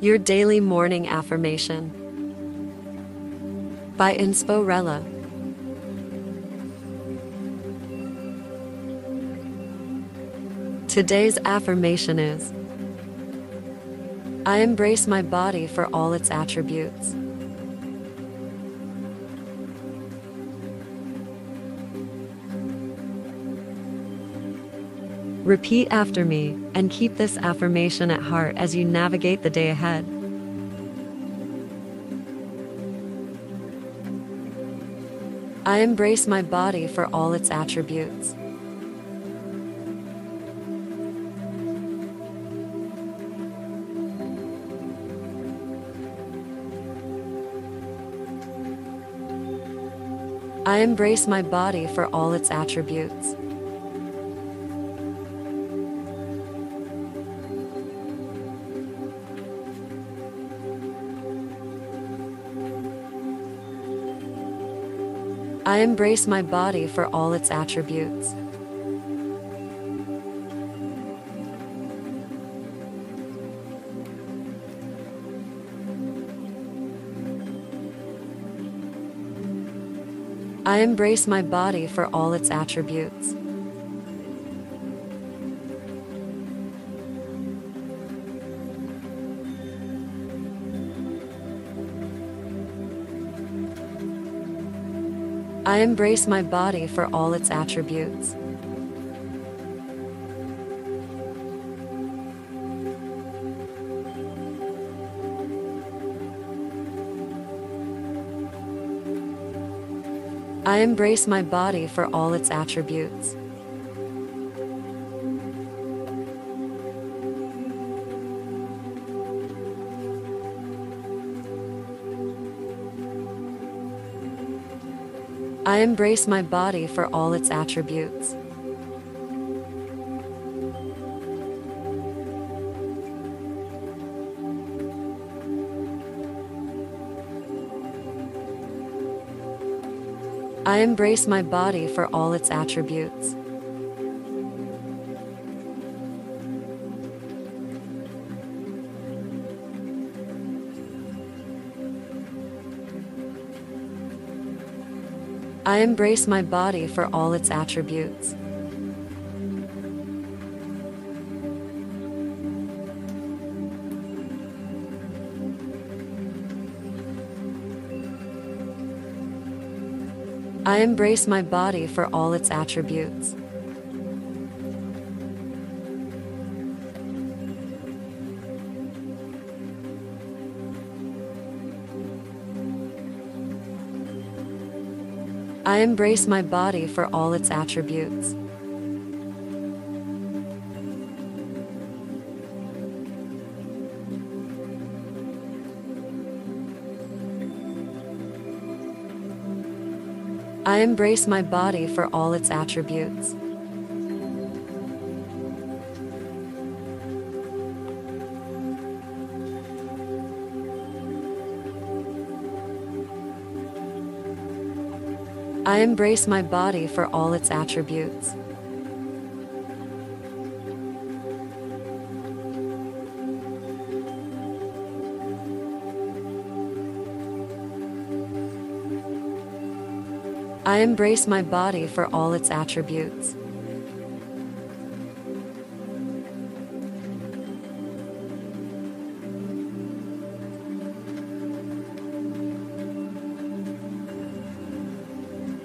Your daily morning affirmation by Insporella. Today's affirmation is: I embrace my body for all its attributes. Repeat after me and keep this affirmation at heart as you navigate the day ahead. I embrace my body for all its attributes. I embrace my body for all its attributes. I embrace my body for all its attributes. I embrace my body for all its attributes. I embrace my body for all its attributes. I embrace my body for all its attributes. I embrace my body for all its attributes. I embrace my body for all its attributes. I embrace my body for all its attributes. I embrace my body for all its attributes. I embrace my body for all its attributes. I embrace my body for all its attributes. I embrace my body for all its attributes.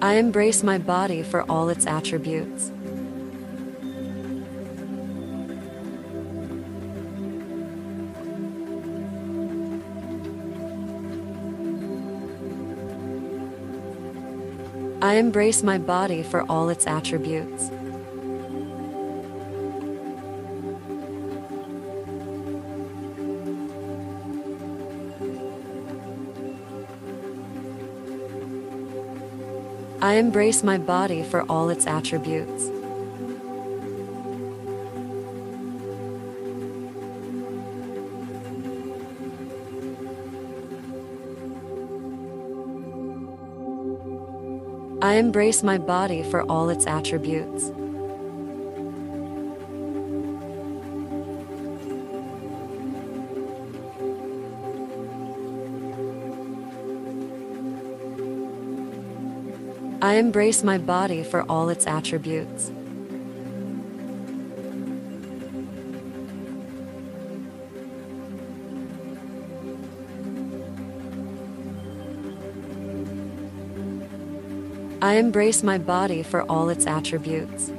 I embrace my body for all its attributes. I embrace my body for all its attributes. I embrace my body for all its attributes. I embrace my body for all its attributes. I embrace my body for all its attributes. I embrace my body for all its attributes. I embrace my body for all its attributes.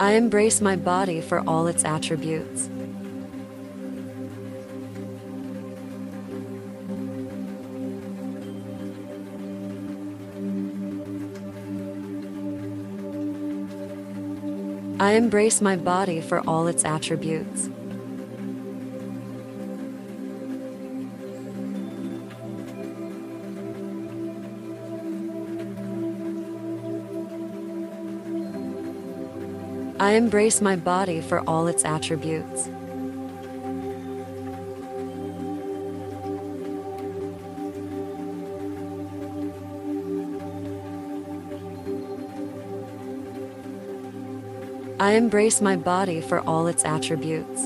I embrace my body for all its attributes. I embrace my body for all its attributes. I embrace my body for all its attributes. I embrace my body for all its attributes.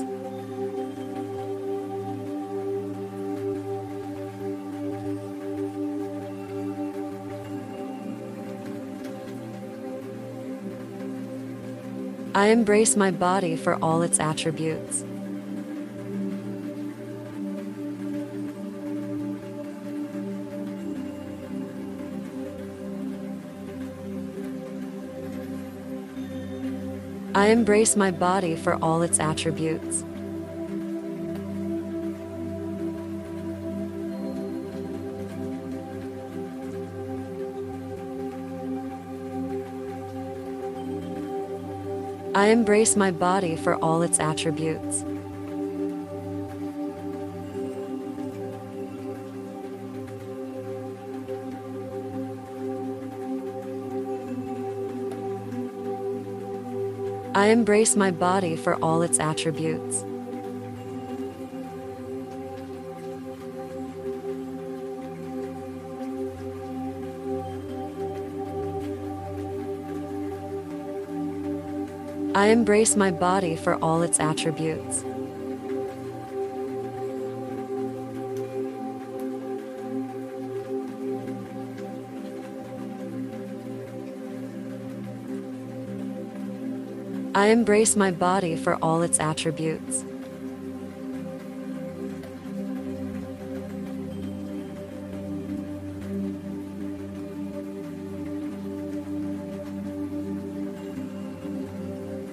I embrace my body for all its attributes. I embrace my body for all its attributes. I embrace my body for all its attributes. I embrace my body for all its attributes. I embrace my body for all its attributes.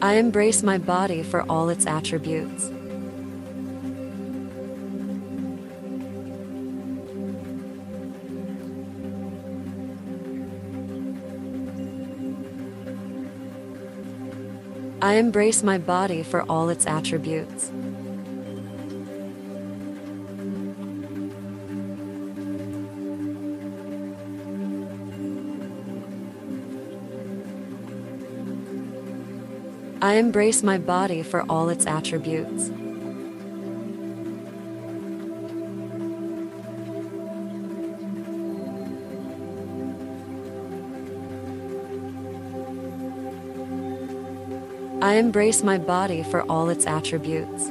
I embrace my body for all its attributes. I embrace my body for all its attributes. I embrace my body for all its attributes. I embrace my body for all its attributes. I embrace my body for all its attributes.